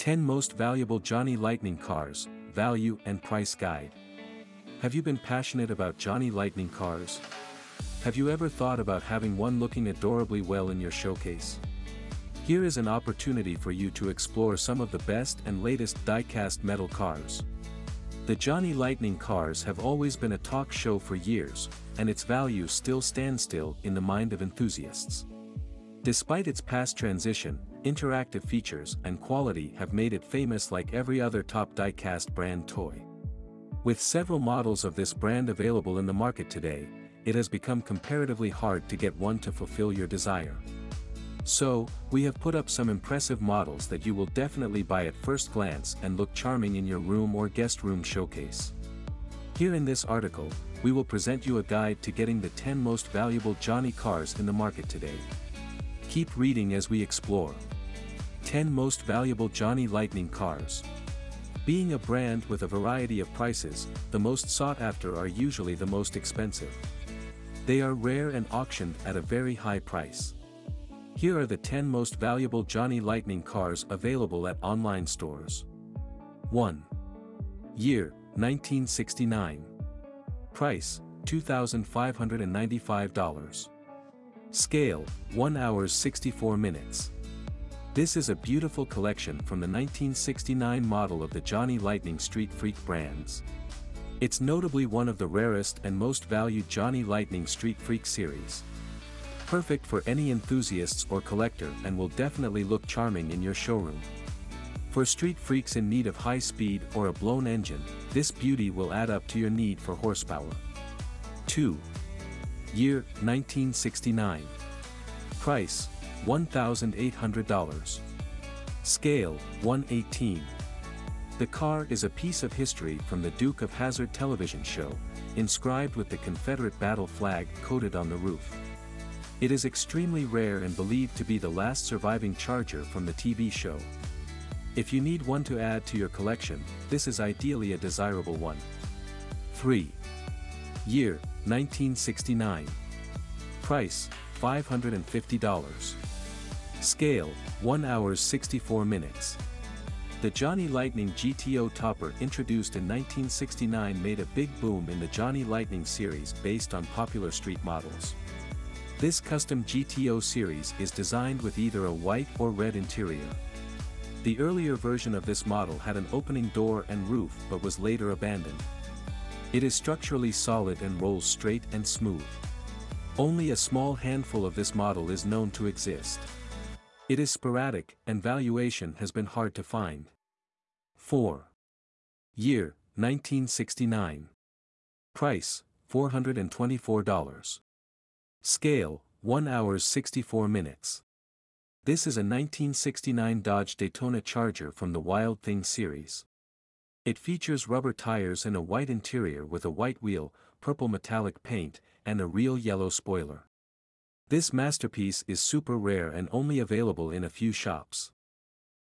10 Most Valuable Johnny Lightning Cars, Value and Price Guide. Have you been passionate about Johnny Lightning cars? Have you ever thought about having one looking adorably well in your showcase? Here is an opportunity for you to explore some of the best and latest die-cast metal cars. The Johnny Lightning cars have always been a talk show for years, and its value still stands still in the mind of enthusiasts. Despite its past transition, interactive features and quality have made it famous like every other top die-cast brand toy. With several models of this brand available in the market today, it has become comparatively hard to get one to fulfill your desire. So, we have put up some impressive models that you will definitely buy at first glance and look charming in your room or guest room showcase. Here in this article, we will present you a guide to getting the 10 most valuable Johnny cars in the market today. Keep reading as we explore. 10 Most Valuable Johnny Lightning Cars. Being a brand with a variety of prices, the most sought after are usually the most expensive. They are rare and auctioned at a very high price. Here are the 10 most valuable Johnny Lightning cars available at online stores. 1. Year, 1969. Price, $2,595. Scale, 1 hours 64 minutes. This is a beautiful collection from the 1969 model of the Johnny Lightning Street Freak brands. It's notably one of the rarest and most valued Johnny Lightning Street Freak series. Perfect for any enthusiasts or collector and will definitely look charming in your showroom. For street freaks in need of high speed or a blown engine, this beauty will add up to your need for horsepower. 2. Year, 1969. Price, $1,800. Scale, 1/18. The car is a piece of history from the Duke of Hazzard television show, inscribed with the Confederate battle flag coated on the roof. It is extremely rare and believed to be the last surviving Charger from the TV show. If you need one to add to your collection, this is ideally a desirable one. 3. Year, 1969. Price, $550. Scale, 1 hour 64 minutes. The Johnny Lightning GTO Topper introduced in 1969 made a big boom in the Johnny Lightning series based on popular street models. This custom GTO series is designed with either a white or red interior. The earlier version of this model had an opening door and roof but was later abandoned. It is structurally solid and rolls straight and smooth. Only a small handful of this model is known to exist. It is sporadic, and valuation has been hard to find. 4. Year, 1969. Price, $424. Scale, 1 hour 64 minutes. This is a 1969 Dodge Daytona Charger from the Wild Thing series. It features rubber tires and a white interior with a white wheel, purple metallic paint, and a real yellow spoiler. This masterpiece is super rare and only available in a few shops.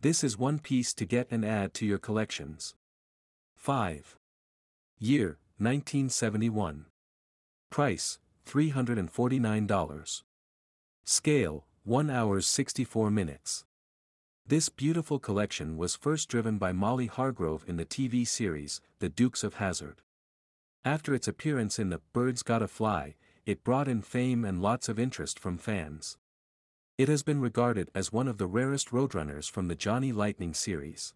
This is one piece to get and add to your collections. 5. Year, 1971. Price, $349. Scale, 1 hour 64 minutes. This beautiful collection was first driven by Molly Hargrove in the TV series, The Dukes of Hazzard. After its appearance in The Birds Gotta Fly, it brought in fame and lots of interest from fans. It has been regarded as one of the rarest roadrunners from the Johnny Lightning series.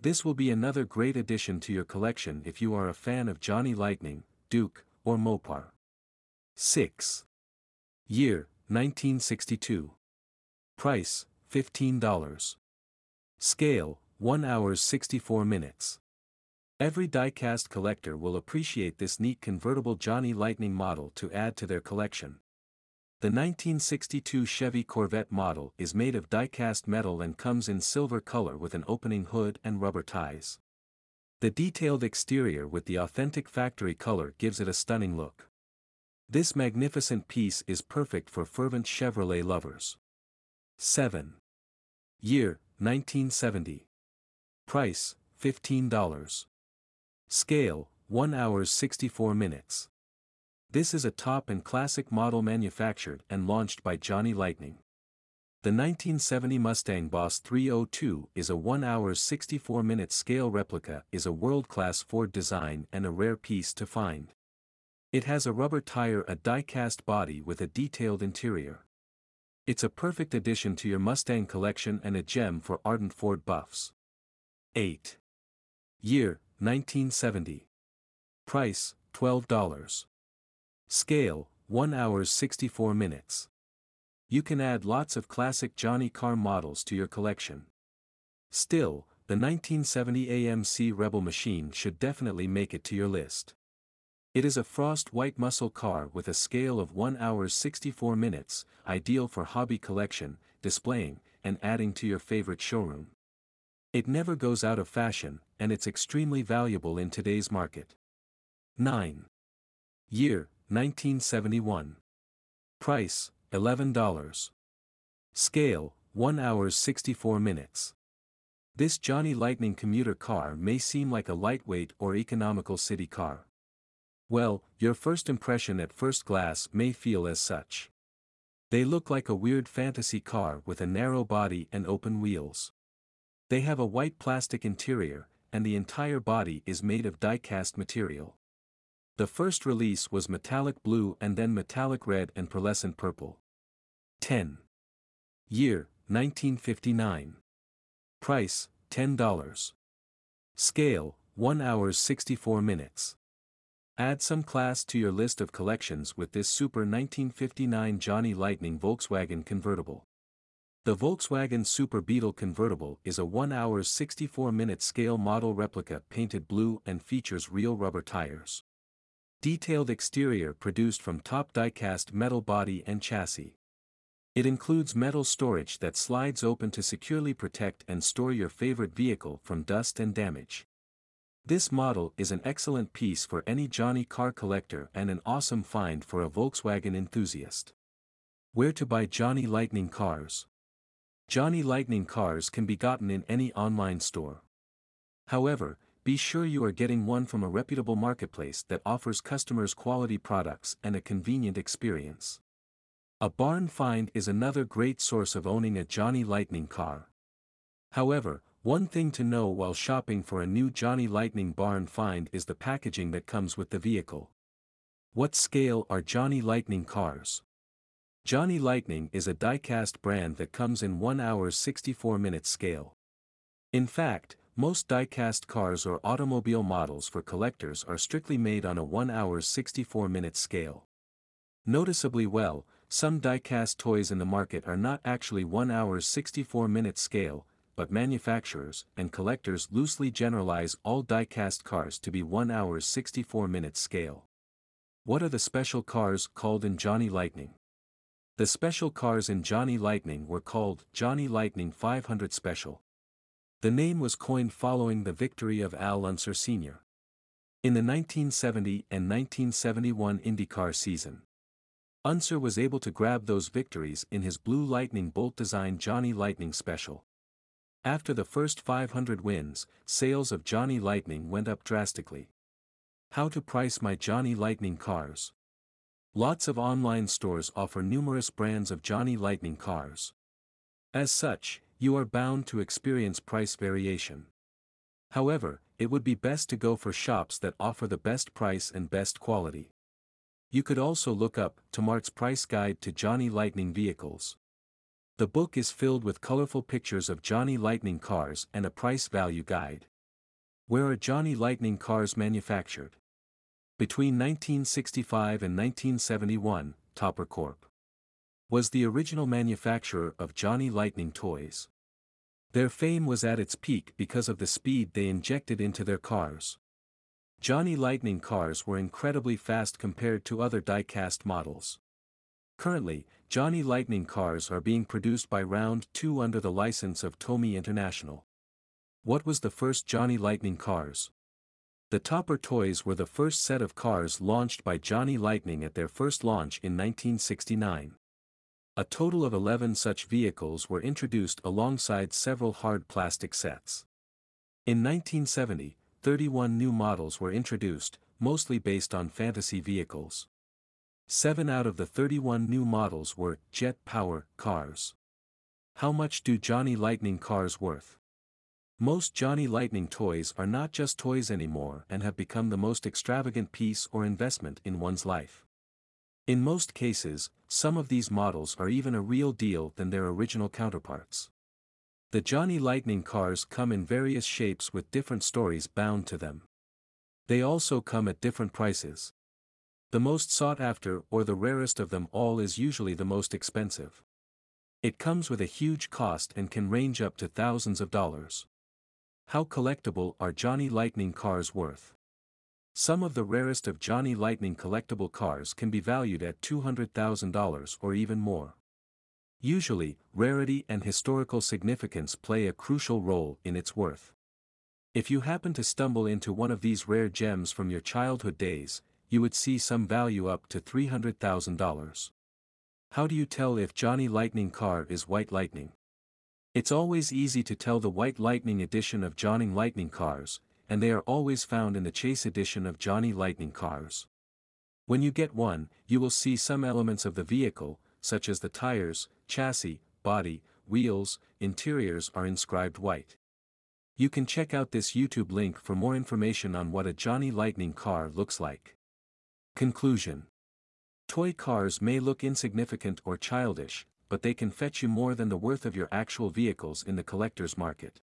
This will be another great addition to your collection if you are a fan of Johnny Lightning, Duke, or Mopar. 6. Year, 1962. Price, $15. Scale, 1 hour 64 minutes. Every die-cast collector will appreciate this neat convertible Johnny Lightning model to add to their collection. The 1962 Chevy Corvette model is made of die-cast metal and comes in silver color with an opening hood and rubber ties. The detailed exterior with the authentic factory color gives it a stunning look. This magnificent piece is perfect for fervent Chevrolet lovers. 7. Year, 1970. Price, $15. Scale, 1 hour 64 minutes. This is a top and classic model manufactured and launched by Johnny Lightning. The 1970 Mustang Boss 302 is a 1-hour 64-minute scale replica, is a world-class Ford design and a rare piece to find. It has a rubber tire, a die-cast body with a detailed interior. It's a perfect addition to your Mustang collection and a gem for ardent Ford buffs. 8. Year, 1970. Price, $12. Scale, 1 hour 64 minutes. You can add lots of classic Johnny car models to your collection. Still, the 1970 AMC Rebel machine should definitely make it to your list. It is a frost white muscle car with a scale of 1 hour 64 minutes, ideal for hobby collection, displaying, and adding to your favorite showroom. It never goes out of fashion, and it's extremely valuable in today's market. 9. Year, 1971. Price, $11. Scale, 1 hour 64 minutes. This Johnny Lightning commuter car may seem like a lightweight or economical city car. Well, your first impression at first glance may feel as such. They look like a weird fantasy car with a narrow body and open wheels. They have a white plastic interior, and the entire body is made of die-cast material. The first release was metallic blue and then metallic red and pearlescent purple. 10. Year, 1959. Price, $10. Scale, 1 hour 64 minutes. Add some class to your list of collections with this super 1959 Johnny Lightning Volkswagen convertible. The Volkswagen Super Beetle convertible is a 1 hour 64 minute scale model replica painted blue and features real rubber tires. Detailed exterior produced from top die-cast metal body and chassis. It includes metal storage that slides open to securely protect and store your favorite vehicle from dust and damage. This model is an excellent piece for any Johnny car collector and an awesome find for a Volkswagen enthusiast. Where to buy Johnny Lightning cars? Johnny Lightning cars can be gotten in any online store. However, be sure you are getting one from a reputable marketplace that offers customers quality products and a convenient experience. A barn find is another great source of owning a Johnny Lightning car. However, one thing to know while shopping for a new Johnny Lightning barn find is the packaging that comes with the vehicle. What scale are Johnny Lightning cars? Johnny Lightning is a die-cast brand that comes in 1 hour 64 minute scale. In fact, most die-cast cars or automobile models for collectors are strictly made on a 1 hour 64 minute scale. Noticeably well, some die-cast toys in the market are not actually 1 hour 64 minute scale, but manufacturers and collectors loosely generalize all die-cast cars to be 1 hour 64 minute scale. What are the special cars called in Johnny Lightning? The special cars in Johnny Lightning were called Johnny Lightning 500 Special. The name was coined following the victory of Al Unser Sr. in the 1970 and 1971 IndyCar season. Unser was able to grab those victories in his blue lightning bolt design Johnny Lightning Special. After the first 500 wins, sales of Johnny Lightning went up drastically. How to price my Johnny Lightning cars? Lots of online stores offer numerous brands of Johnny Lightning cars. As such, you are bound to experience price variation. However, it would be best to go for shops that offer the best price and best quality. You could also look up Tomart's Price Guide to Johnny Lightning Vehicles. The book is filled with colorful pictures of Johnny Lightning cars and a price value guide. Where are Johnny Lightning cars manufactured? Between 1965 and 1971, Topper Corp. was the original manufacturer of Johnny Lightning toys. Their fame was at its peak because of the speed they injected into their cars. Johnny Lightning cars were incredibly fast compared to other die-cast models. Currently, Johnny Lightning cars are being produced by Round 2 under the license of Tomy International. What was the first Johnny Lightning cars? The Topper toys were the first set of cars launched by Johnny Lightning at their first launch in 1969. A total of 11 such vehicles were introduced alongside several hard plastic sets. In 1970, 31 new models were introduced, mostly based on fantasy vehicles. 7 out of the 31 new models were jet power cars. How much do Johnny Lightning cars worth? Most Johnny Lightning toys are not just toys anymore and have become the most extravagant piece or investment in one's life. In most cases, some of these models are even a real deal than their original counterparts. The Johnny Lightning cars come in various shapes with different stories bound to them. They also come at different prices. The most sought after or the rarest of them all is usually the most expensive. It comes with a huge cost and can range up to thousands of dollars. How collectible are Johnny Lightning cars worth? Some of the rarest of Johnny Lightning collectible cars can be valued at $200,000 or even more. Usually, rarity and historical significance play a crucial role in its worth. If you happen to stumble into one of these rare gems from your childhood days, you would see some value up to $300,000. How do you tell if Johnny Lightning car is White Lightning? It's always easy to tell the White Lightning edition of Johnny Lightning cars, and they are always found in the Chase edition of Johnny Lightning cars. When you get one, you will see some elements of the vehicle, such as the tires, chassis, body, wheels, interiors are inscribed white. You can check out this YouTube link for more information on what a Johnny Lightning car looks like. Conclusion. Toy cars may look insignificant or childish, but they can fetch you more than the worth of your actual vehicles in the collector's market.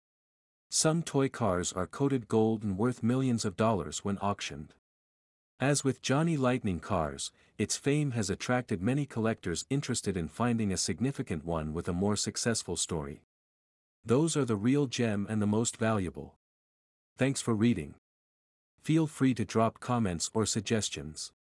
Some toy cars are coated gold and worth millions of dollars when auctioned. As with Johnny Lightning cars, its fame has attracted many collectors interested in finding a significant one with a more successful story. Those are the real gem and the most valuable. Thanks for reading. Feel free to drop comments or suggestions.